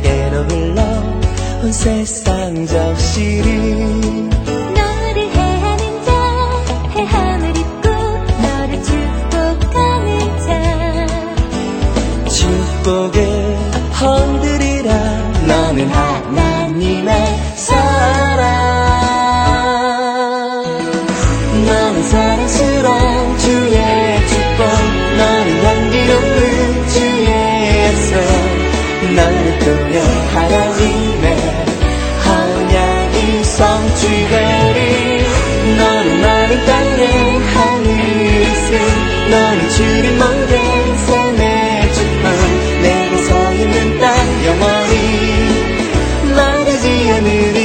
내게로 흘러 온 세상 적시리 너를 해하는 자 해함을 입고 너를 축복하는 자 축복을 흔들리라 너는 하나님의 사랑 너는 사랑스러운 주의 축복 너는 향기로운 주의 약속 너를 통해 하나님의 언약이 성취되리 너는 나를 땅에 하늘이 있음 너는 주를 모든 삶의 축복 내가 서 있는 땅 영원히 마르지 않으리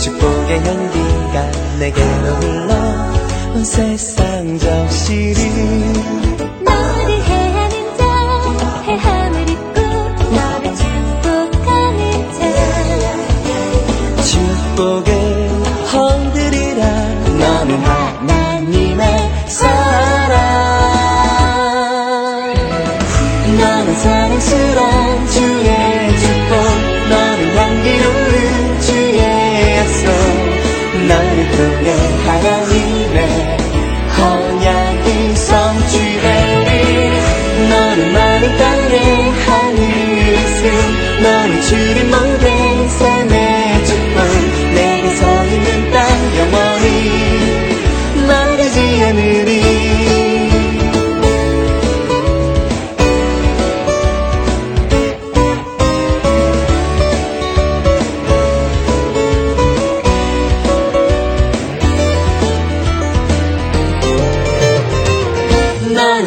축복의 향기가 내게로 흘러 온 세상 적시리 너를 해하는 자 해함을 입고 너를 축복하는 자 축복을 흔들리라 너는 하나님의 사랑 너는 사랑스러운 주의 축복 너는 향기로운 주의 약속 너를 통해 하나님의 언약이 성취되리 너는 나를 땅에 하늘이 있음 너는 주를 모든 삶의 축복 내가 서 있는 땅 영원히 마르지 않으리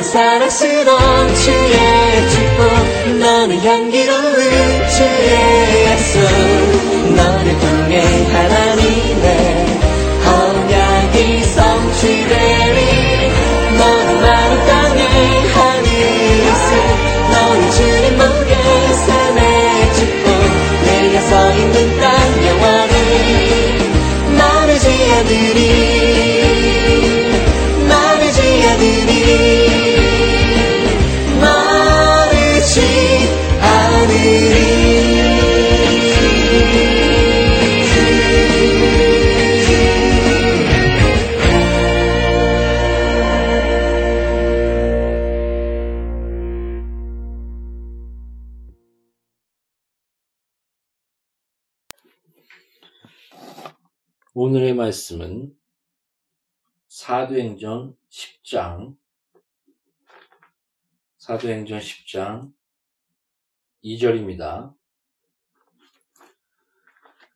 사랑스러운 주의 축복 너는 향기로운 주의 약속 너를 통해 하나님의 언약이 성취되리 너는 나를 땅에 하늘이 있음 너는 주의 모든 삶의 축복 내가 서 있는 땅 영원히 마르지 않으리 마르지 않으리 오늘의 말씀은 사도행전 10장 2절입니다.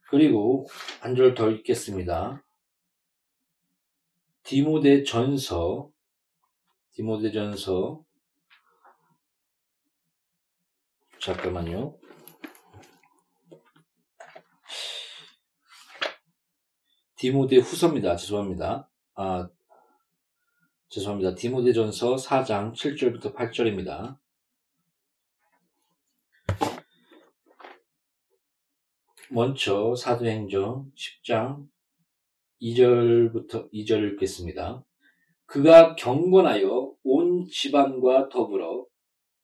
그리고 한 절 더 읽겠습니다. 디모데전서 잠깐만요. 디모데전서 4장 7절부터 8절입니다. 먼저 사도행전 10장 2절부터 2절을 읽겠습니다. 그가 경건하여 온 집안과 더불어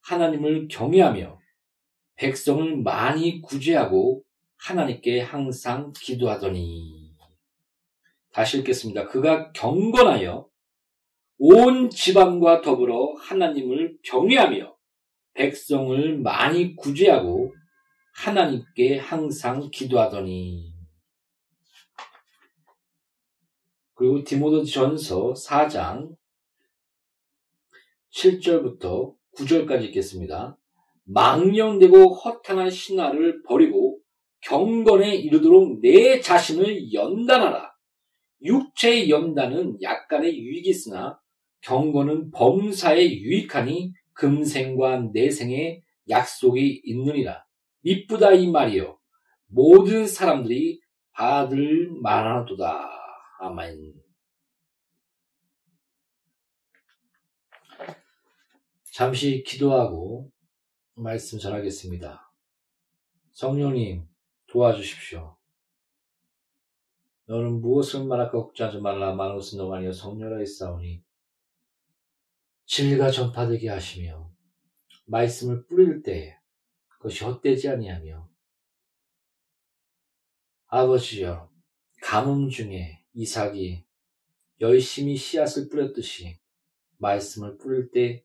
하나님을 경외하며 백성을 많이 구제하고 하나님께 항상 기도하더니 다시 읽겠습니다. 그가 경건하여 온 집안과 더불어 하나님을 경외하며 백성을 많이 구제하고 하나님께 항상 기도하더니 그리고 디모데전서 4장 7절부터 9절까지 읽겠습니다. 망령되고 허탕한 신화를 버리고 경건에 이르도록 내 자신을 연단하라. 육체의 염단은 약간의 유익이 있으나 경건은 범사에 유익하니 금생과 내생에 약속이 있느니라. 이쁘다 이 말이요. 모든 사람들이 받을 만하도다. 아멘. 잠시 기도하고 말씀 전하겠습니다. 성령님 도와주십시오. 너는 무엇을 말할까 걱정하지 말라. 많은 것은 너가 아니여 성령이라 했사오니 진리가 전파되게 하시며 말씀을 뿌릴 때 그것이 헛되지 아니하며 아버지여 가뭄 중에 이삭이 열심히 씨앗을 뿌렸듯이 말씀을 뿌릴 때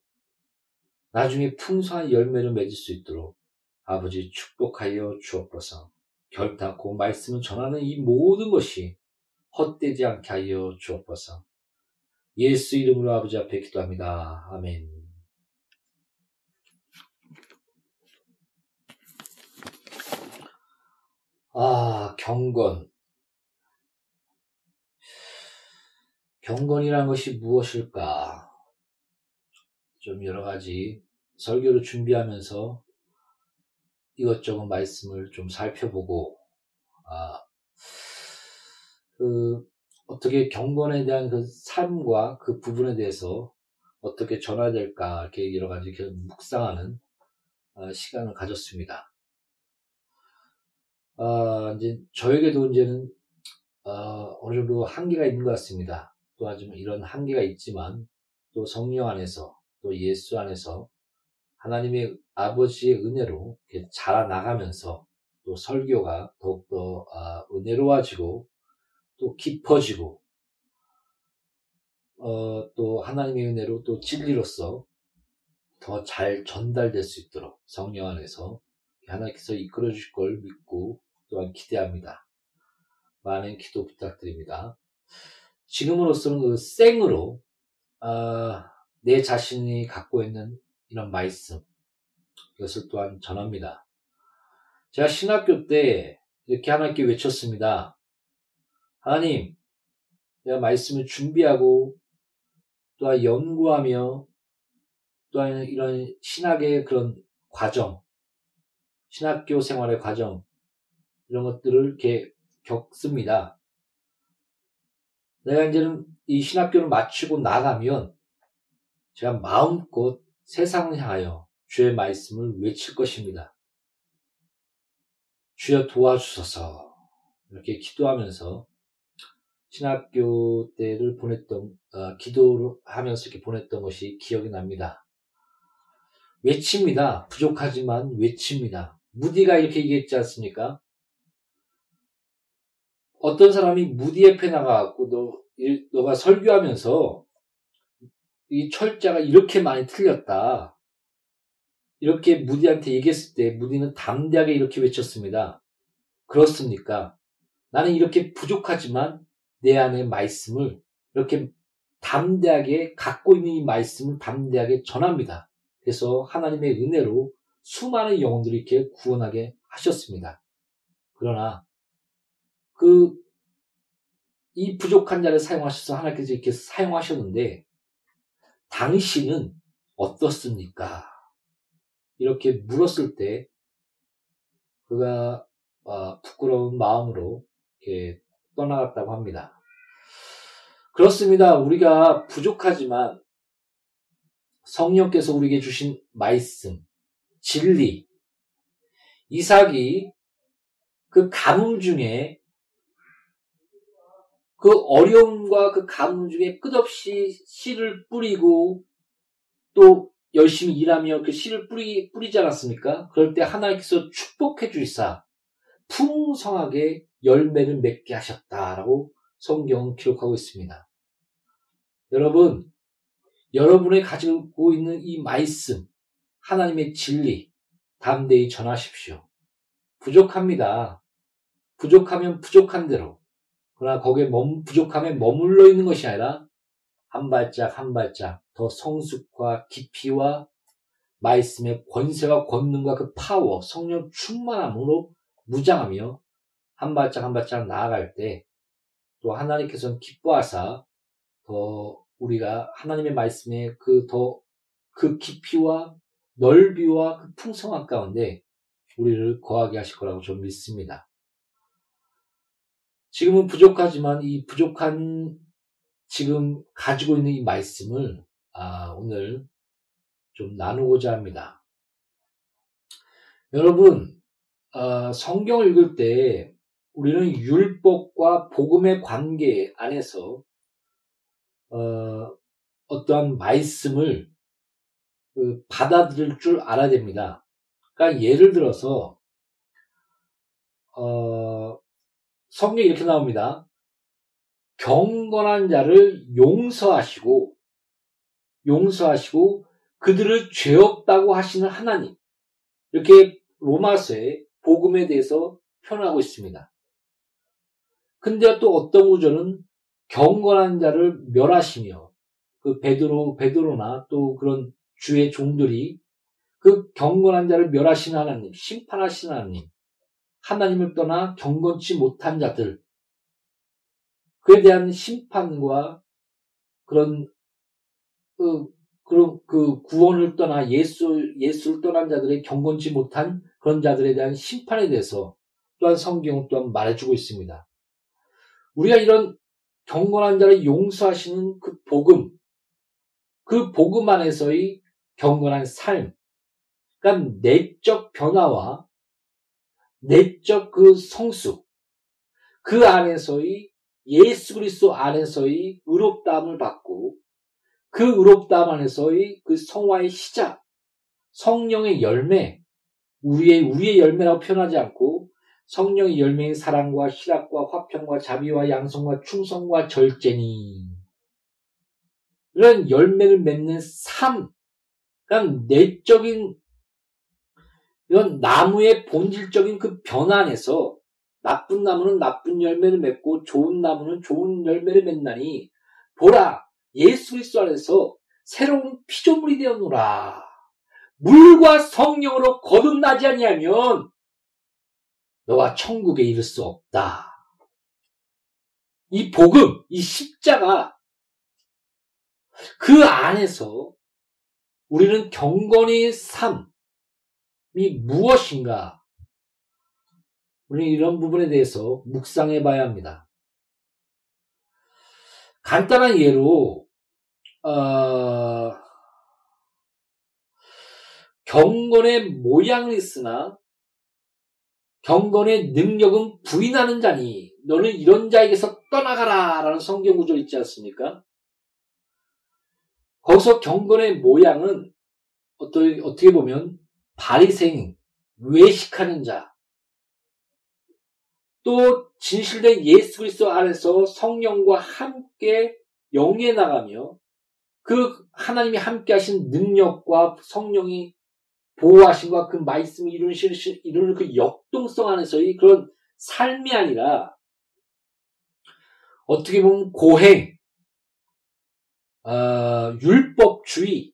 나중에 풍성한 열매를 맺을 수 있도록 아버지 축복하여 주옵소서. 결단코 말씀을 전하는 이 모든 것이 헛되지 않게 하여 주옵소서. 예수 이름으로 아버지 앞에 기도합니다. 아멘. 경건. 경건이란 것이 무엇일까? 좀 여러 가지 설교를 준비하면서 이것저것 말씀을 좀 살펴보고, 어떻게 경건에 대한 그 삶과 그 부분에 대해서 어떻게 전해야 될까, 이렇게 여러 가지 계속 묵상하는 시간을 가졌습니다. 이제 저에게도 이제는 어느 정도 한계가 있는 것 같습니다. 또 하지만 이런 한계가 있지만 또 성령 안에서 또 예수 안에서 하나님의 아버지의 은혜로 이렇게 자라나가면서 또 설교가 더욱더 은혜로워지고 또 깊어지고 또 하나님의 은혜로 또 진리로서 더 잘 전달될 수 있도록 성령 안에서 하나님께서 이끌어 주실 걸 믿고 또한 기대합니다. 많은 기도 부탁드립니다. 지금으로서는 그 생으로 내 자신이 갖고 있는 이런 말씀 이것을 또한 전합니다. 제가 신학교 때 이렇게 하나님께 외쳤습니다. 하나님, 내가 말씀을 준비하고 또한 연구하며 또한 이런 신학의 그런 과정, 신학교 생활의 과정 이런 것들을 이렇게 겪습니다. 내가 이제는 이 신학교를 마치고 나가면 제가 마음껏 세상을 향하여 주의 말씀을 외칠 것입니다. 주여 도와주소서. 이렇게 기도하면서 신학교 때를 보냈던 기도를 하면서 이렇게 보냈던 것이 기억이 납니다. 외칩니다. 부족하지만 외칩니다. 무디가 이렇게 얘기했지 않습니까? 어떤 사람이 무디 옆에 나가갖고 너가 설교하면서 이 철자가 이렇게 많이 틀렸다. 이렇게 무디한테 얘기했을 때 무디는 담대하게 이렇게 외쳤습니다. 그렇습니까? 나는 이렇게 부족하지만 내 안의 말씀을 이렇게 담대하게 갖고 있는 이 말씀을 담대하게 전합니다. 그래서 하나님의 은혜로 수많은 영혼들을 이렇게 구원하게 하셨습니다. 그러나 이 부족한 자를 사용하셔서 하나님께서 이렇게 사용하셨는데 당신은 어떻습니까? 이렇게 물었을 때 그가 부끄러운 마음으로 이렇게 떠나갔다고 합니다. 그렇습니다. 우리가 부족하지만 성령께서 우리에게 주신 말씀, 진리, 이삭이 그 가뭄 중에 그 어려움과 그 가뭄 중에 끝없이 씨를 뿌리고 또 열심히 일하며 그 씨를 뿌리지 않았습니까? 그럴 때 하나님께서 축복해 주시사 풍성하게 열매를 맺게 하셨다라고 성경은 기록하고 있습니다. 여러분, 여러분이 가지고 있는 이 말씀, 하나님의 진리, 담대히 전하십시오. 부족합니다. 부족하면 부족한 대로. 그러나 거기에 부족함에 머물러 있는 것이 아니라 한 발짝 한 발짝 더 성숙과 깊이와 말씀의 권세와 권능과 그 파워, 성령 충만함으로 무장하며 한 발짝 한 발짝 나아갈 때 또 하나님께서는 기뻐하사 더 우리가 하나님의 말씀에 그 깊이와 넓이와 그 풍성함 가운데 우리를 거하게 하실 거라고 좀 믿습니다. 지금은 부족하지만 이 부족한 지금 가지고 있는 이 말씀을 오늘 좀 나누고자 합니다. 여러분, 성경을 읽을 때 우리는 율법과 복음의 관계 안에서 어떠한 말씀을 받아들일 줄 알아야 됩니다. 그러니까 예를 들어서 성경에 이렇게 나옵니다. 경건한 자를 용서하시고 그들을 죄 없다고 하시는 하나님, 이렇게 로마서의 복음에 대해서 표현하고 있습니다. 근데 또 어떤 구절은 경건한 자를 멸하시며, 그 베드로나 또 그런 주의 종들이 그 경건한 자를 멸하시는 하나님, 심판하시는 하나님, 하나님을 떠나 경건치 못한 자들, 그에 대한 심판과 그런 구원을 떠나 예수를 떠난 자들의 경건치 못한 그런 자들에 대한 심판에 대해서 또한 성경은 또한 말해주고 있습니다. 우리가 이런 경건한 자를 용서하시는 그 복음 안에서의 경건한 삶, 그러니까 내적 변화와 내적 그 성숙, 그 안에서의 예수 그리스도 안에서의 의롭다함을 받고, 그 의롭다함 안에서의 그 성화의 시작, 성령의 열매, 우리의 열매라고 표현하지 않고 성령의 열매인 사랑과 희락과 화평과 자비와 양성과 충성과 절제니, 이런 열매를 맺는 삶, 그러니까 내적인 이런 나무의 본질적인 그 변화 안에서 나쁜 나무는 나쁜 열매를 맺고 좋은 나무는 좋은 열매를 맺나니 보라, 예수 그리스도 안에서 새로운 피조물이 되었노라. 물과 성령으로 거듭나지 아니하면 너와 천국에 이를 수 없다. 이 복음, 이 십자가, 그 안에서 우리는 경건의 삶이 무엇인가? 우리는 이런 부분에 대해서 묵상해 봐야 합니다. 간단한 예로 경건의 모양은 있으나 경건의 능력은 부인하는 자니 너는 이런 자에게서 떠나가라 라는 성경 구절 있지 않습니까? 거기서 경건의 모양은 어떻게 보면 바리새인, 외식하는 자, 또 진실된 예수 그리스도 안에서 성령과 함께 영에 나가며 그 하나님이 함께 하신 능력과 성령이 보호하심과 그 말씀을 이루는 그 역동성 안에서의 그런 삶이 아니라 어떻게 보면 고행, 율법주의,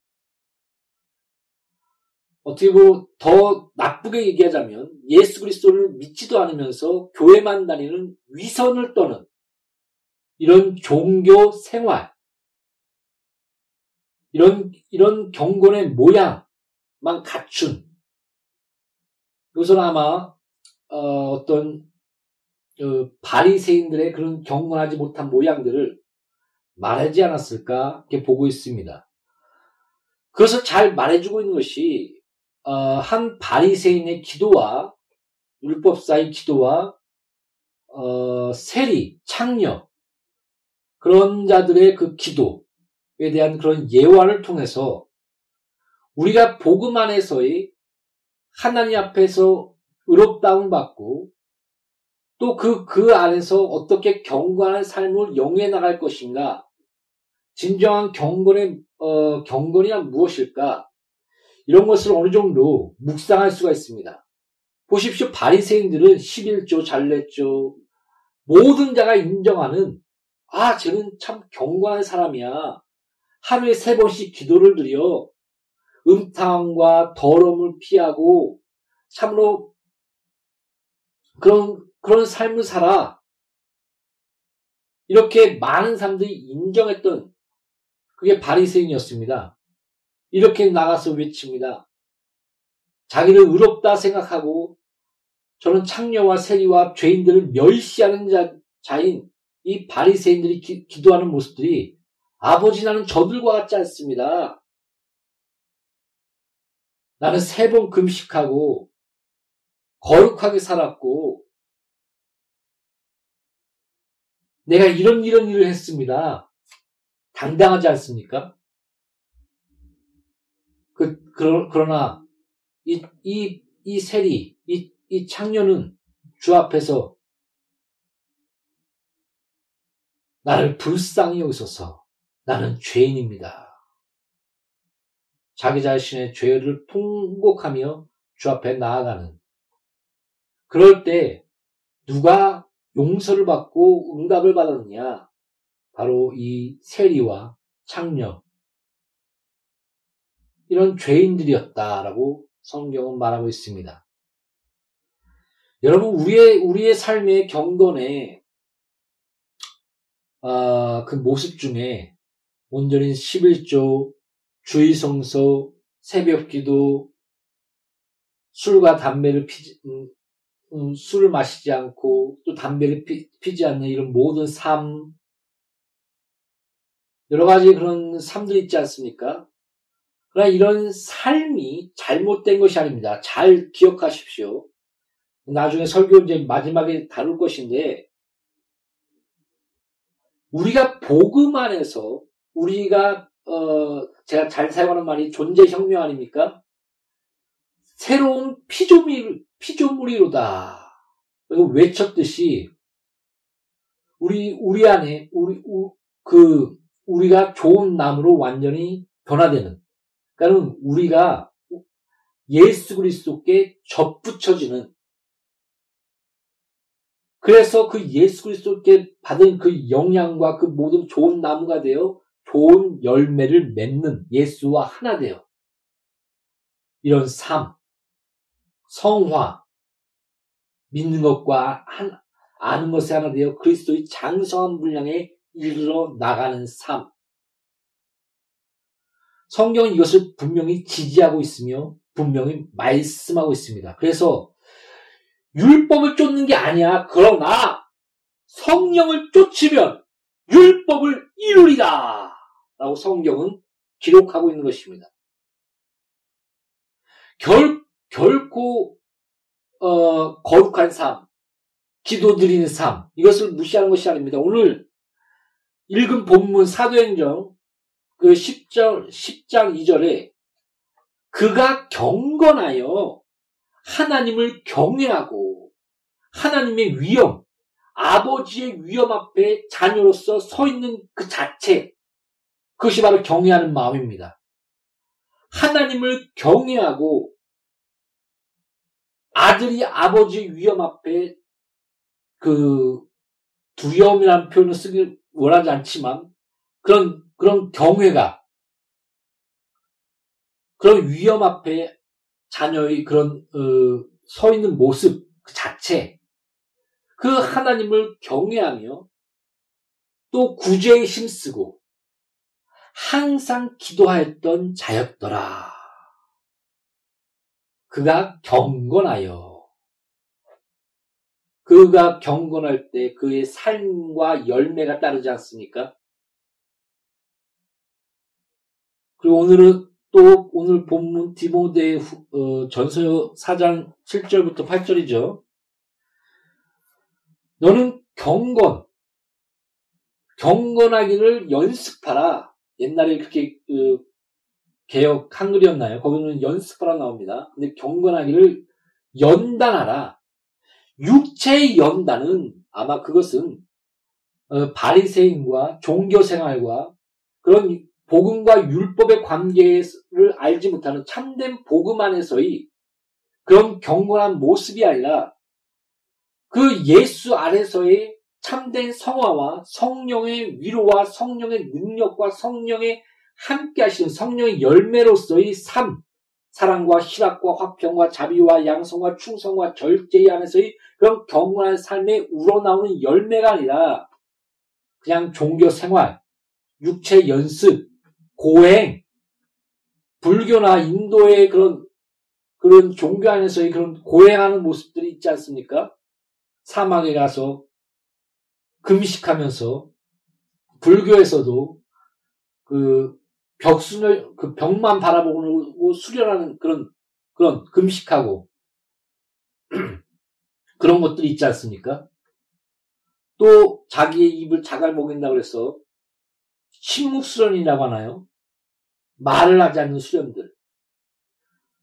어떻게 보면 더 나쁘게 얘기하자면 예수 그리스도를 믿지도 않으면서 교회만 다니는 위선을 떠는 이런 종교 생활, 이런 경건의 모양만 갖춘, 이것은 아마 바리새인들의 그런 경건하지 못한 모양들을 말하지 않았을까 이렇게 보고 있습니다. 그래서 잘 말해주고 있는 것이 한 바리새인의 기도와 율법사의 기도와 세리, 창녀, 그런 자들의 그 기도에 대한 그런 예화를 통해서 우리가 복음 안에서의 하나님 앞에서 의롭다움 받고 또 그 안에서 어떻게 경건한 삶을 영위해 나갈 것인가, 진정한 경건이란 무엇일까, 이런 것을 어느 정도 묵상할 수가 있습니다. 보십시오. 바리새인들은 11조, 잘냈죠. 모든 자가 인정하는, 쟤는 참 경건한 사람이야. 하루에 3번씩 기도를 드려. 음탕과 더러움을 피하고 참으로 그런 삶을 살아. 이렇게 많은 사람들이 인정했던 그게 바리새인이었습니다. 이렇게 나가서 외칩니다. 자기를 의롭다 생각하고 저는 창녀와 세리와 죄인들을 멸시하는 자인 이 바리새인들이 기도하는 모습들이 아버지 나는 저들과 같지 않습니다. 나는 3번 금식하고 거룩하게 살았고 내가 이런 일을 했습니다. 당당하지 않습니까? 그러나 이 세리, 이 창녀는 주 앞에서 나를 불쌍히 여기소서. 나는 죄인입니다. 자기 자신의 죄를 통곡하며 주 앞에 나아가는 그럴 때 누가 용서를 받고 응답을 받았느냐? 바로 이 세리와 창녀 이런 죄인들이었다라고 성경은 말하고 있습니다. 여러분 우리의 삶의 경건의 그 모습 중에 온전히 11조, 주의성서, 새벽기도, 술과 담배를 술을 마시지 않고 또 담배를 피지 않는 이런 모든 삶 여러 가지 그런 삶들이 있지 않습니까? 그러나 이런 삶이 잘못된 것이 아닙니다. 잘 기억하십시오. 나중에 설교 이제 마지막에 다룰 것인데 우리가 복음 안에서 우리가 제가 잘 사용하는 말이 존재혁명 아닙니까? 새로운 피조물이로다. 외쳤듯이 우리 안에 우리가 좋은 나무로 완전히 변화되는. 그러니까 우리가 예수 그리스도께 접붙여지는. 그래서 그 예수 그리스도께 받은 그 영향과 그 모든 좋은 나무가 되어 좋은 열매를 맺는 예수와 하나 되어 이런 삶, 성화, 믿는 것과 아는 것에 하나 되어 그리스도의 장성한 분량에 이르러 나가는 삶. 성경은 이것을 분명히 지지하고 있으며 분명히 말씀하고 있습니다. 그래서 율법을 쫓는 게 아니야. 그러나 성령을 쫓으면 율법을 이루리라. 라고 성경은 기록하고 있는 것입니다. 결코 거룩한 삶, 기도 드리는 삶 이것을 무시하는 것이 아닙니다. 오늘 읽은 본문 사도행전 그 10장 2절에 그가 경건하여 하나님을 경외하고 하나님의 위엄, 아버지의 위엄 앞에 자녀로서 서 있는 그 자체 그것이 바로 경외하는 마음입니다. 하나님을 경외하고 아들이 아버지의 위엄 앞에 그 두려움이라는 표현을 쓰길 원하지 않지만 그런 경외가 그런 위엄 앞에 자녀의 그런 서 있는 모습 그 자체 그 하나님을 경외하며 또 구제에 힘쓰고 항상 기도하였던 자였더라. 그가 경건할 때 그의 삶과 열매가 따르지 않습니까? 그리고 오늘 본문 디모데전서 4장 7절부터 8절이죠. 너는 경건하기를 연습하라. 옛날에 그렇게 개역 한글이었나요? 거기는 연습하라 나옵니다. 근데 경건하기를 연단하라. 육체의 연단은 아마 그것은 바리새인과 종교생활과 그런 복음과 율법의 관계를 알지 못하는 참된 복음 안에서의 그런 경건한 모습이 아니라 그 예수 안에서의 참된 성화와 성령의 위로와 성령의 능력과 성령의 함께 하시는 성령의 열매로서의 삶, 사랑과 희락과 화평과 자비와 양성과 충성과 절제 안에서의 그런 경건한 삶에 우러나오는 열매가 아니라 그냥 종교 생활, 육체 연습, 고행, 불교나 인도의 그런 종교 안에서의 그런 고행하는 모습들이 있지 않습니까? 사막에 가서 금식하면서, 불교에서도 그 벽만 바라보고 수련하는 그런 금식하고 그런 것들이 있지 않습니까? 또 자기의 입을 자갈 먹인다고 해서 침묵 수련이라고 하나요? 말을 하지 않는 수련들.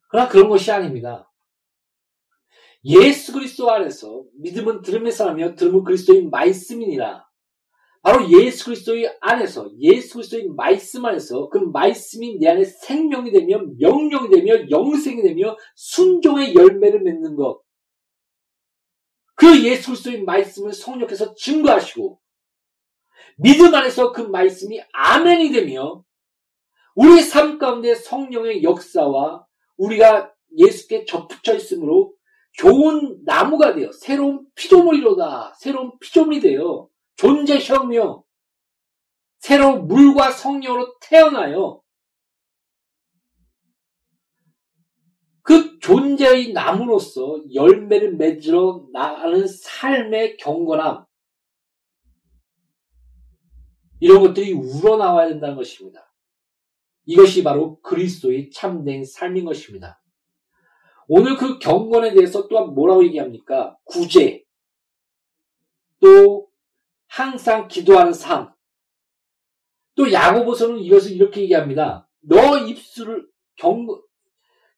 그러나 그런 것이 아닙니다. 예수 그리스도 안에서 믿음은 들음의 사람이요 들음은 그리스도의 말씀이니라. 바로 예수 그리스도의 안에서, 예수 그리스도의 말씀 안에서 그 말씀이 내 안에 생명이 되며 명령이 되며 영생이 되며 순종의 열매를 맺는 것. 그 예수 그리스도의 말씀을 성령께서 증거하시고 믿음 안에서 그 말씀이 아멘이 되며 우리 삶 가운데 성령의 역사와 우리가 예수께 접붙여 있으므로 좋은 나무가 되어 새로운 피조물이로다. 새로운 피조물이 되어 존재혁명, 새로운 물과 성령으로 태어나요. 그 존재의 나무로서 열매를 맺으러 나가는 삶의 경건함, 이런 것들이 우러나와야 된다는 것입니다. 이것이 바로 그리스도의 참된 삶인 것입니다. 오늘 그 경건에 대해서 또한 뭐라고 얘기합니까? 구제, 또 항상 기도하는 삶. 또 야고보서는 이것을 이렇게 얘기합니다. 너 입술을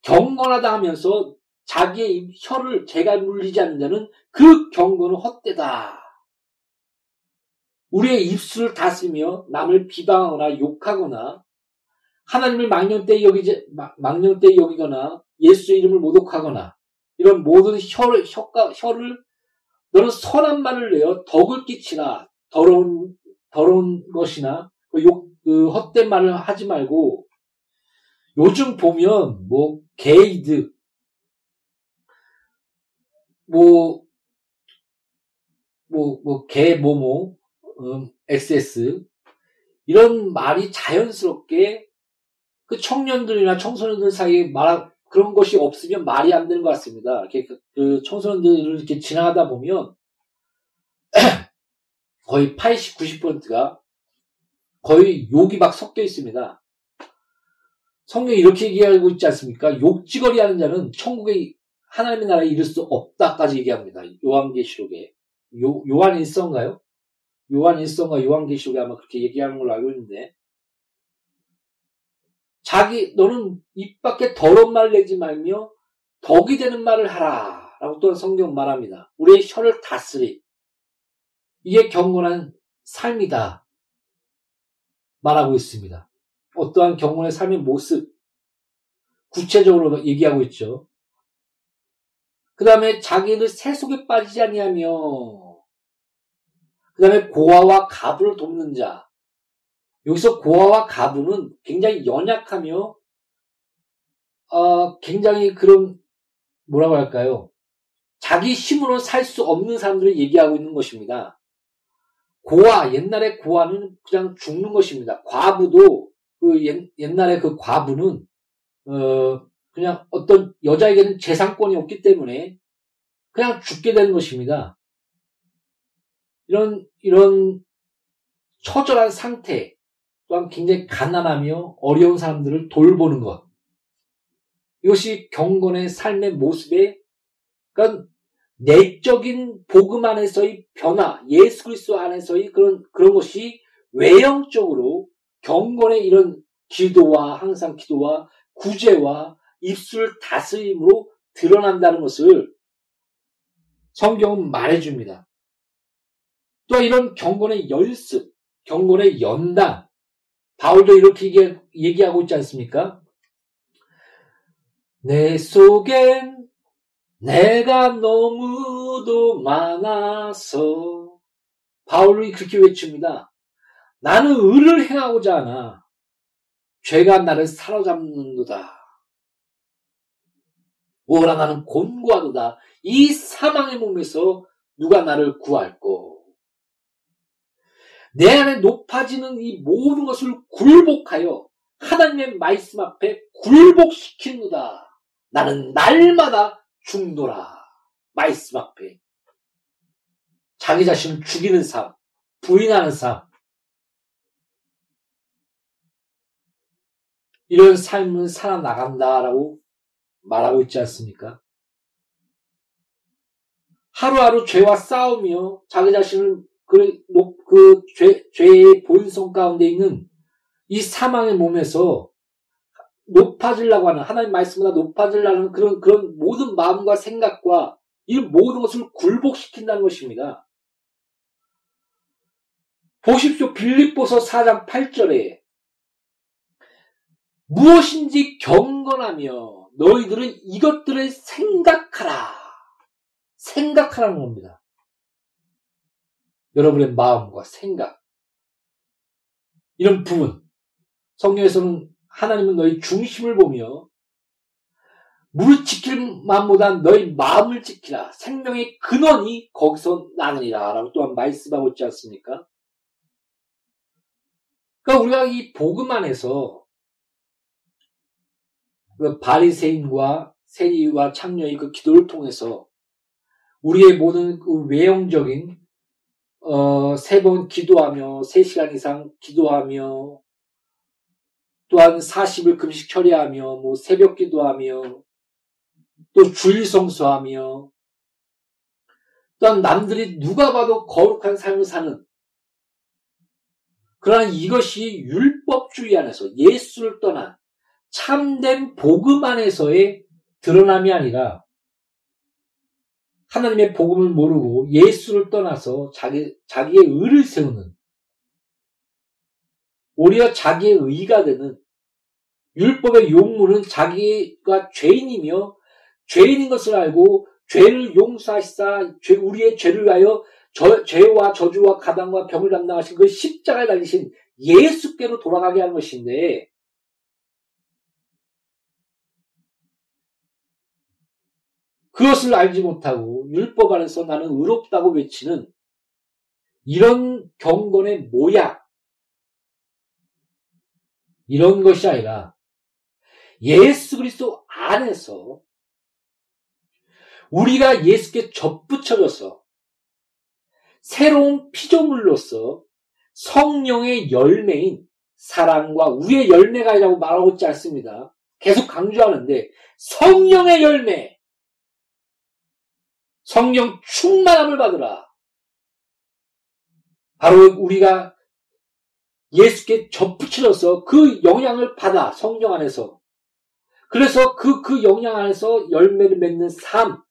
경건하다 하면서 자기의 혀를 재갈 물리지 않는 자는 그 경건은 헛되다. 우리의 입술을 다스리며 남을 비방하거나 욕하거나 하나님을 망령되이 여기거나 예수의 이름을 모독하거나 이런 모든 혀를 너는 선한 말을 내어 덕을 끼치라. 더러운 것이나 헛된 말을 하지 말고, 요즘 보면 게이득, SS 이런 말이 자연스럽게 그 청년들이나 청소년들 사이에 그런 것이 없으면 말이 안 되는 것 같습니다. 이렇게 그 청소년들을 이렇게 지나가다 보면 거의 80, 90%가 거의 욕이 막 섞여 있습니다. 성경이 이렇게 얘기하고 있지 않습니까? 욕지거리 하는 자는 천국에, 하나님의 나라에 이를 수 없다까지 얘기합니다. 요한계시록에. 요한일서인가요? 요한일서인가 요한계시록에 아마 그렇게 얘기하는 걸로 알고 있는데. 너는 입 밖에 더러운 말을 내지 말며 덕이 되는 말을 하라. 라고 또한 성경 말합니다. 우리의 혀를 다스리. 이게 경건한 삶이다. 말하고 있습니다. 어떠한 경건의 삶의 모습. 구체적으로 얘기하고 있죠. 그 다음에 자기를 세속에 빠지지 아니하며, 그 다음에 고아와 가부를 돕는 자. 여기서 고아와 가부는 굉장히 연약하며, 굉장히 뭐라고 할까요? 자기 힘으로 살 수 없는 사람들을 얘기하고 있는 것입니다. 옛날에 고아는 그냥 죽는 것입니다. 과부도, 옛날에 그 과부는, 그냥 어떤 여자에게는 재산권이 없기 때문에 그냥 죽게 되는 것입니다. 이런 처절한 상태, 또한 굉장히 가난하며 어려운 사람들을 돌보는 것. 이것이 경건의 삶의 모습에, 그러니까 내적인 복음 안에서의 변화, 예수 그리스도 안에서의 그런 것이 외형적으로 경건의 이런 기도와, 항상 기도와 구제와 입술 다스림으로 드러난다는 것을 성경은 말해줍니다. 또 이런 경건의 연습, 경건의 연단, 바울도 이렇게 얘기하고 있지 않습니까? 내 속엔 내가 너무도 많아서, 바울이 그렇게 외칩니다. 나는 의를 행하고자 하나 죄가 나를 사로잡는도다. 오라 나는 곤고하도다. 이 사망의 몸에서 누가 나를 구할꼬. 내 안에 높아지는 이 모든 것을 굴복하여 하나님의 말씀 앞에 굴복시키는도다. 나는 날마다 죽노라. 말씀 앞에 자기 자신을 죽이는 삶, 부인하는 삶, 이런 삶을 살아나간다라고 말하고 있지 않습니까? 하루하루 죄와 싸우며 자기 자신을 죄의 본성 가운데 있는 이 사망의 몸에서 높아지려고 하는, 하나님 말씀보다 높아지려는 그런 모든 마음과 생각과 이 모든 것을 굴복시킨다는 것입니다. 보십시오. 빌립보서 4장 8절에 무엇인지 경건하며 너희들은 이것들을 생각하라. 생각하라는 겁니다. 여러분의 마음과 생각, 이런 부분, 성경에서는 하나님은 너희 중심을 보며 물을 지킬 마음보다 너희 마음을 지키라. 생명의 근원이 거기서 나느니라. 라고 또한 말씀하고 있지 않습니까? 그러니까 우리가 이 복음 안에서 그 바리새인과 세리와 창녀의 그 기도를 통해서 우리의 모든 그 외형적인 세 번 기도하며 3시간 이상 기도하며 또한 40일 금식 철회하며 뭐 새벽 기도하며 또 주일 성수하며 또한 남들이 누가 봐도 거룩한 삶을 사는, 그러나 이것이 율법주의 안에서 예수를 떠난 참된 복음 안에서의 드러남이 아니라 하나님의 복음을 모르고 예수를 떠나서 자기의 의를 세우는, 오히려 자기의 의가 되는, 율법의 용문은 자기가 죄인이며 죄인인 것을 알고 죄를 용서하시사 우리의 죄를 위하여 죄와 저주와 가당과 병을 담당하신 그 십자가에 달리신 예수께로 돌아가게 하는 것인데, 그것을 알지 못하고 율법 안에서 나는 의롭다고 외치는 이런 경건의 모양, 이런 것이 아니라 예수 그리스도 안에서 우리가 예수께 접붙여져서 새로운 피조물로서 성령의 열매인 사랑과 우리의 열매가 아니라고 말하고 있지 않습니다. 계속 강조하는데 성령의 열매, 성령 충만함을 받으라. 바로 우리가 예수께 접붙여져서 그 영향을 받아, 성령 안에서. 그래서 그 영향 안에서 열매를 맺는 삶,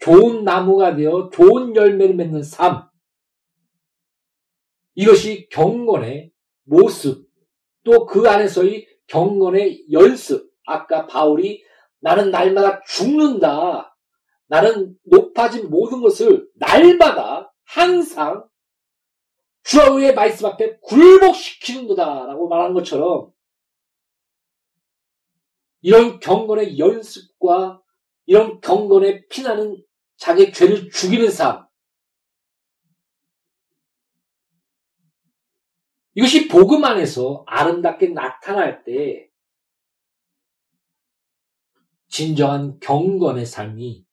좋은 나무가 되어 좋은 열매를 맺는 삶, 이것이 경건의 모습, 또 그 안에서의 경건의 연습. 아까 바울이 나는 날마다 죽는다, 나는 높아진 모든 것을 날마다 항상 주의 말씀 앞에 굴복시키는 거다 라고 말하는 것처럼, 이런 경건의 연습과 이런 경건에 피나는 자기 죄를 죽이는 삶, 이것이 복음 안에서 아름답게 나타날 때 진정한 경건의 삶이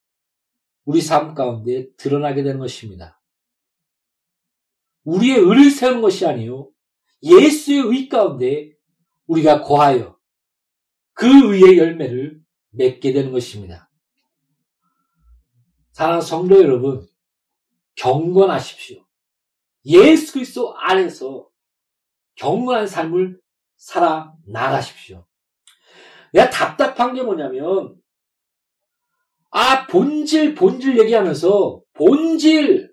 우리 삶 가운데 드러나게 된 것입니다. 우리의 의를 세우는 것이 아니요 예수의 의 가운데 우리가 거하여 그 의의 열매를 맺게 되는 것입니다. 사랑하는 성도 여러분, 경건하십시오. 예수 그리스도 안에서 경건한 삶을 살아나가십시오. 내가 답답한 게 뭐냐면, 본질 얘기하면서 본질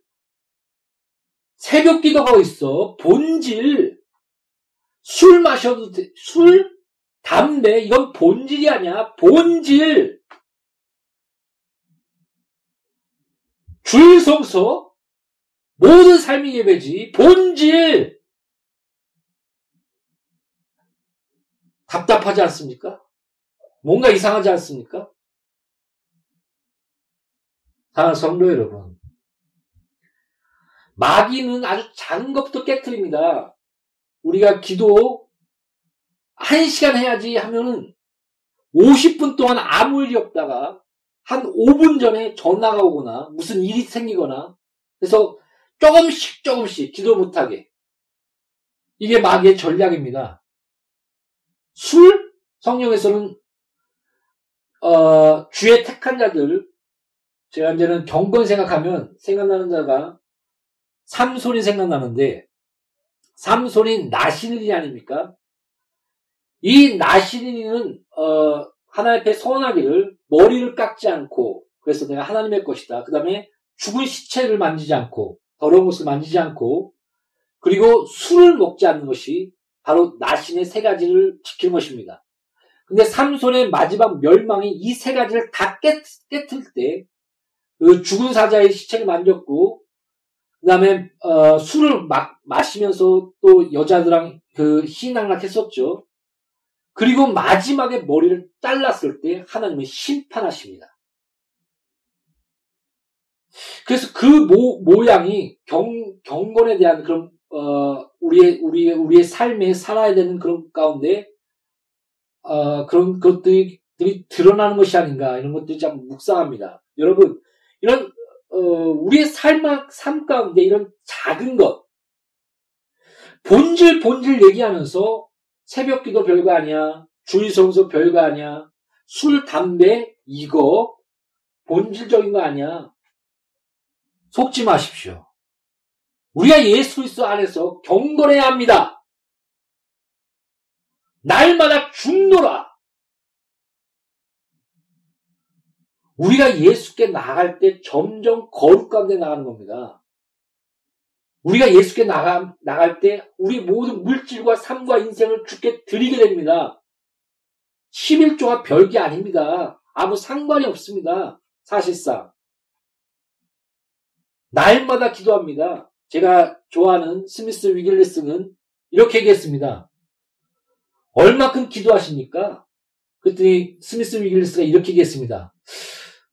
새벽 기도가 있어, 본질 술 마셔도 돼, 술 담배 이건 본질이 아니야. 본질 주일 성서 모든 삶이 예배지. 본질 답답하지 않습니까? 뭔가 이상하지 않습니까? 사랑하는 성도 여러분, 마귀는 아주 작은 것부터 깨트립니다. 우리가 기도 1시간 해야지 하면은 50분 동안 아무 일이 없다가 한 5분 전에 전화가 오거나 무슨 일이 생기거나 그래서 조금씩 기도 못하게. 이게 마귀의 전략입니다. 술? 성경에서는 주의 택한 자들, 제가 이제는 경건 생각하면 생각나는 자가 삼손이 생각나는데, 삼손이 나시느리 아닙니까? 이 나시느리는 하나님 앞에 선하기를, 머리를 깎지 않고, 그래서 내가 하나님의 것이다. 그 다음에 죽은 시체를 만지지 않고, 더러운 것을 만지지 않고, 그리고 술을 먹지 않는 것이 바로 나신의 세 가지를 지키는 것입니다. 근데 삼손의 마지막 멸망이 이 세 가지를 다 깨틀 때, 죽은 사자의 시체를 만졌고, 그 다음에, 술을 마시면서 또 여자들랑 희낙락했었죠. 그리고 마지막에 머리를 잘랐을 때 하나님은 심판하십니다. 그래서 그 모양이 경건에 대한 그런, 우리의 삶에 살아야 되는 그런 가운데, 그런 것들이 드러나는 것이 아닌가, 이런 것들이 참 묵상합니다. 여러분, 이런, 우리의 삶 가운데 이런 작은 것, 본질 얘기하면서 새벽 기도 별거 아니야, 주일 성수 별거 아니야, 술, 담배, 이거, 본질적인 거 아니야. 속지 마십시오. 우리가 예수 그리스도 안에서 경건해야 합니다. 날마다 죽노라. 우리가 예수께 나갈 때 점점 거룩하게 나가는 겁니다. 우리가 예수께 나갈 때 우리 모든 물질과 삶과 인생을 주께 드리게 됩니다. 11조가 별게 아닙니다. 아무 상관이 없습니다. 사실상. 날마다 기도합니다. 제가 좋아하는 스미스 위길리스는 이렇게 얘기했습니다. 얼마큼 기도하십니까? 그랬더니 스미스 위길리스가 이렇게 얘기했습니다.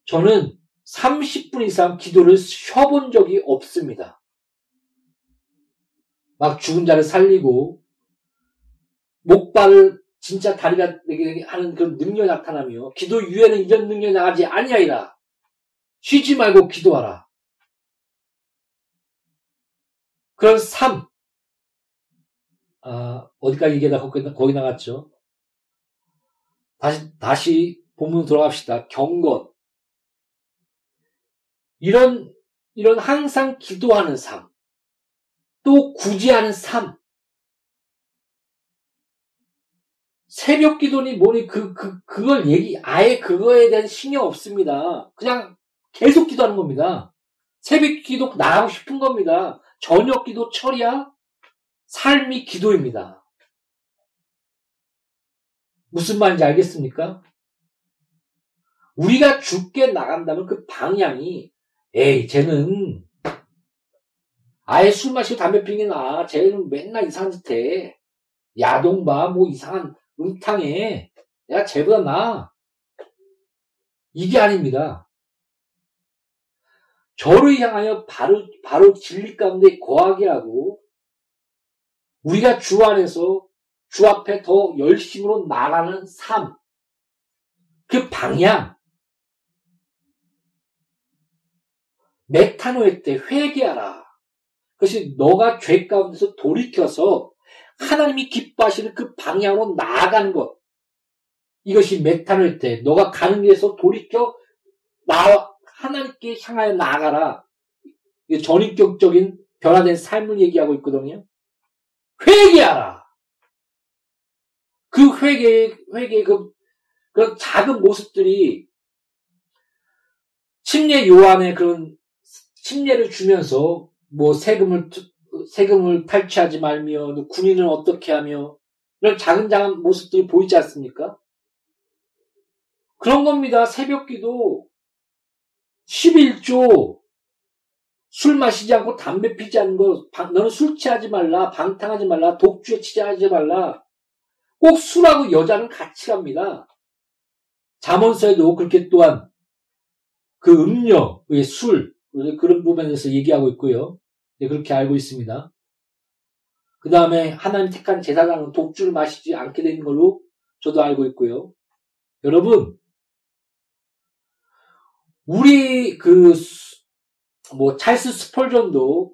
저는 30분 이상 기도를 쉬어본 적이 없습니다. 막 죽은 자를 살리고 목발을 진짜 다리가 되게 하는 그런 능력이 나타나며 기도 유에는 이런 능력이 나가지 아니하이라. 쉬지 말고 기도하라. 그런 삶, 어디까지 얘기하다 거기 나갔죠. 다시 본문으로 돌아갑시다. 경건. 이런 항상 기도하는 삶, 또 구제하는 삶, 새벽 기도니 뭐니 그걸 아예 그거에 대한 신경 없습니다. 그냥 계속 기도하는 겁니다. 새벽 기도 나가고 싶은 겁니다. 저녁 기도 철야 삶이 기도입니다. 무슨 말인지 알겠습니까? 우리가 죽게 나간다면 그 방향이 쟤는 아예 술 마시고 담배 피는 게 나아. 쟤는 맨날 이상한 짓 해. 야동 봐. 뭐 이상한 음탕해. 야, 쟤보다 나아. 이게 아닙니다. 저를 향하여 바로 진리 가운데 거하게 하고 우리가 주 안에서 주 앞에 더 열심으로 나가는 삶, 그 방향, 메타노에 때 회개하라. 그것이 너가 죄 가운데서 돌이켜서 하나님이 기뻐하시는 그 방향으로 나아간 것, 이것이 메타노에 때 너가 가는 길에서 돌이켜 하나님께 향하여 나아가라. 이게 전인격적인 변화된 삶을 얘기하고 있거든요. 회개하라. 그 회개의 그런 작은 모습들이 침례 요한의 그런 침례를 주면서 뭐 세금을 탈취하지 말며 군인은 어떻게 하며 이런 작은 모습들이 보이지 않습니까? 그런 겁니다. 새벽기도 11조, 술 마시지 않고 담배 피지 않는 거, 너는 술 취하지 말라, 방탕하지 말라, 독주에 취하지 말라. 꼭 술하고 여자는 같이 갑니다. 잠언서에도 그렇게 또한 그 음료, 술, 그런 부분에서 얘기하고 있고요. 그렇게 알고 있습니다. 그 다음에 하나님 택한 제사장은 독주를 마시지 않게 되는 걸로 저도 알고 있고요. 여러분, 우리 찰스 스폴전도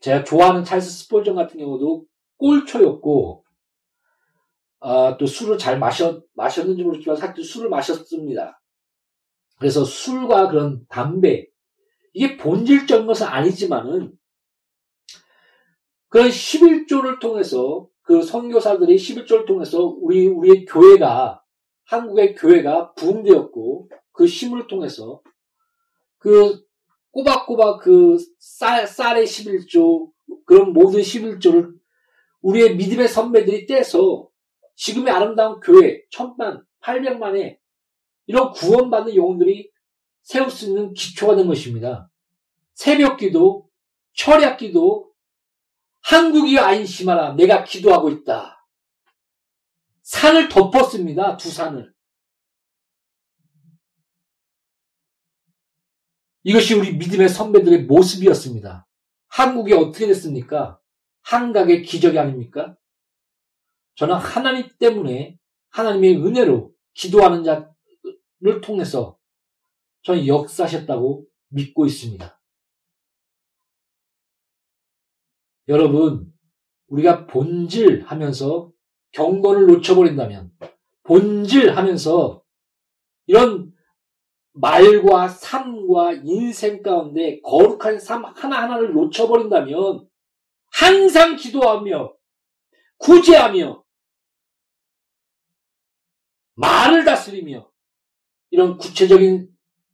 제가 좋아하는 찰스 스폴전 같은 경우도 꼴초였고, 또 술을 잘 마셨는지 모르지만 사실 술을 마셨습니다. 그래서 술과 그런 담배, 이게 본질적인 것은 아니지만은, 그런 11조를 통해서, 그 선교사들이 11조를 통해서 우리의 교회가, 한국의 교회가 부흥되었고, 그 힘을 통해서, 꼬박꼬박 쌀의 11조, 그런 모든 11조를 우리의 믿음의 선배들이 떼서, 지금의 아름다운 교회, 1,800만에, 이런 구원받는 영혼들이 세울 수 있는 기초가 된 것입니다. 새벽기도, 철야기도, 한국이여 안심하라, 내가 기도하고 있다. 산을 덮었습니다. 두 산을. 이것이 우리 믿음의 선배들의 모습이었습니다. 한국이 어떻게 됐습니까? 한국의 기적이 아닙니까? 저는 하나님 때문에, 하나님의 은혜로 기도하는 자를 통해서 저는 역사하셨다고 믿고 있습니다. 여러분, 우리가 본질하면서 경건을 놓쳐버린다면, 본질하면서 이런 말과 삶과 인생 가운데 거룩한 삶 하나하나를 놓쳐버린다면, 항상 기도하며 구제하며 말을 다스리며 이런 구체적인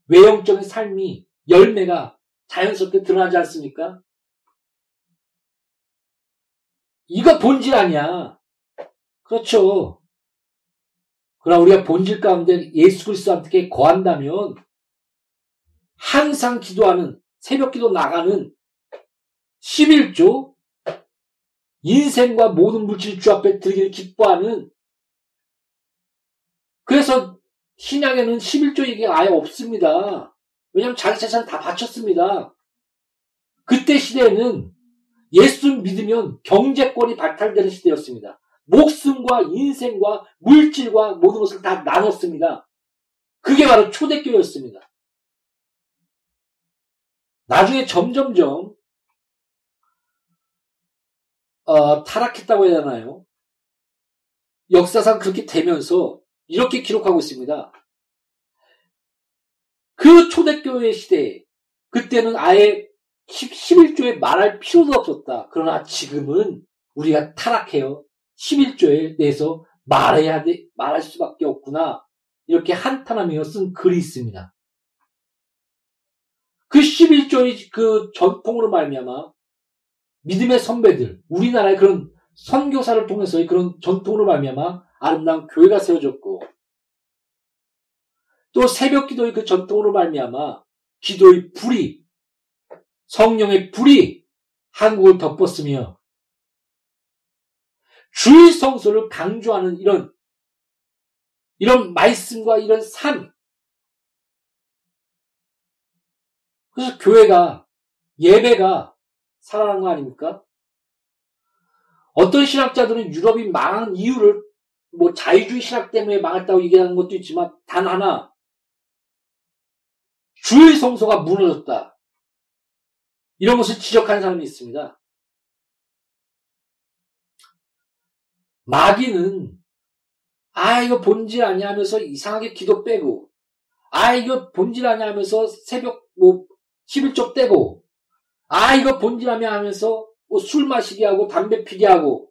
외형적인 삶이, 열매가 자연스럽게 드러나지 않습니까? 이거 본질 아니야. 그렇죠. 그러나 우리가 본질 가운데 예수 그리스도 함께 거한다면, 항상 기도하는, 새벽기도 나가는, 11조, 인생과 모든 물질 주 앞에 드리기를 기뻐하는, 그래서 신약에는 11조 얘기가 아예 없습니다. 왜냐하면 자기 재산 다 바쳤습니다. 그때 시대에는 예수 믿으면 경제권이 박탈되는 시대였습니다. 목숨과 인생과 물질과 모든 것을 다 나눴습니다. 그게 바로 초대교회였습니다. 나중에 점점점 타락했다고 해야 하나요? 역사상 그렇게 되면서 이렇게 기록하고 있습니다. 그 초대교회 시대에, 그때는 아예 11조에 말할 필요도 없었다. 그러나 지금은 우리가 타락해요. 11조에 대해서 말할 수밖에 없구나. 이렇게 한탄하며 쓴 글이 있습니다. 그 11조의 그 전통으로 말미암아 믿음의 선배들, 우리나라의 그런 선교사를 통해서의 그런 전통으로 말미암아 아름다운 교회가 세워졌고, 또 새벽기도의 그 전통으로 말미암아 기도의 불이, 성령의 불이 한국을 덮었으며, 주의 성소를 강조하는 이런 말씀과 이런 삶. 그래서 교회가, 예배가 살아난 거 아닙니까? 어떤 신학자들은 유럽이 망한 이유를 자유주의 신학 때문에 망했다고 얘기하는 것도 있지만, 단 하나, 주의 성소가 무너졌다, 이런 것을 지적하는 사람이 있습니다. 마귀는 이거 본질 아니야 하면서 이상하게 기도 빼고, 이거 본질 아니야 하면서 새벽 11조 떼고, 이거 본질 아니야 하면서 술 마시게 하고 담배 피게 하고.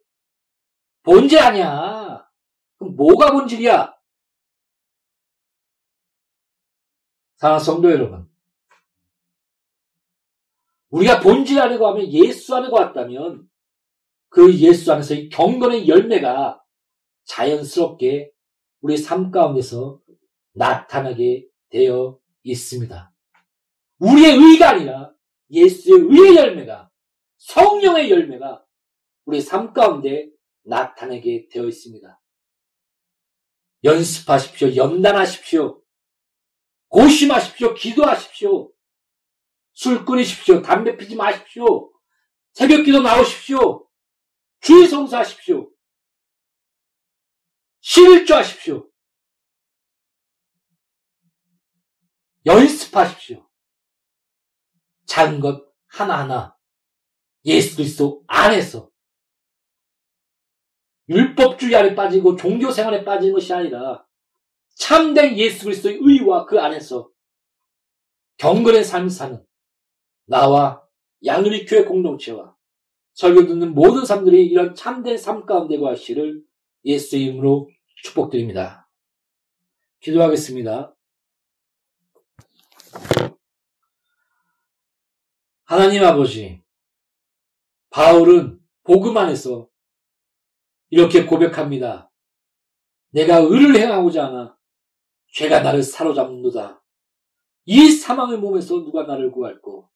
본질 아니야. 그럼 뭐가 본질이야? 사랑하는 성도 여러분, 우리가 본질 안에고 하면 예수 안에고 왔다면, 그 예수 안에서의 경건의 열매가 자연스럽게 우리 삶 가운데서 나타나게 되어 있습니다. 우리의 의가 아니라 예수의 의의 열매가, 성령의 열매가 우리 삶 가운데 나타나게 되어 있습니다. 연습하십시오. 연단하십시오. 고심하십시오. 기도하십시오. 술 끊으십시오. 담배 피지 마십시오. 새벽기도 나오십시오. 주의 성수하십시오. 11조 하십시오. 연습하십시오. 작은 것 하나하나 예수 그리스도 안에서 율법주의 안에 빠지고 종교생활에 빠지는 것이 아니라 참된 예수 그리스도의 의와 그 안에서 경건의 삶을 사는 나와 양누리교회 공동체와 설교 듣는 모든 사람들이 이런 참된 삶 가운데 가시기를 예수의 이름으로 축복드립니다. 기도하겠습니다. 하나님 아버지, 바울은 복음 안에서 이렇게 고백합니다. 내가 의를 행하고자 하나 죄가 나를 사로잡는도다. 이 사망의 몸에서 누가 나를 구할꼬?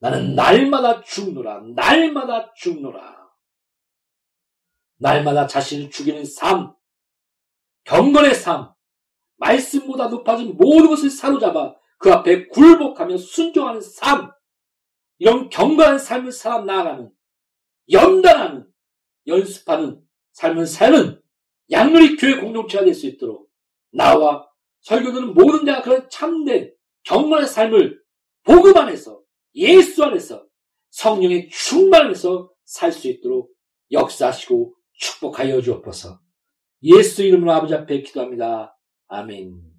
나는 날마다 죽노라. 날마다 죽노라. 날마다 자신을 죽이는 삶, 경건의 삶, 말씀보다 높아진 모든 것을 사로잡아 그 앞에 굴복하며 순종하는 삶, 이런 경건한 삶을 살아 나아가는, 연단하는, 연습하는 삶을 사는 양누리교회 공동체가 될 수 있도록 나와 설교되는 모든 자가 그런 참된 경건한 삶을 복음 안에서, 예수 안에서, 성령의 충만에서 살 수 있도록 역사하시고 축복하여 주옵소서. 예수 이름으로 아버지 앞에 기도합니다. 아멘.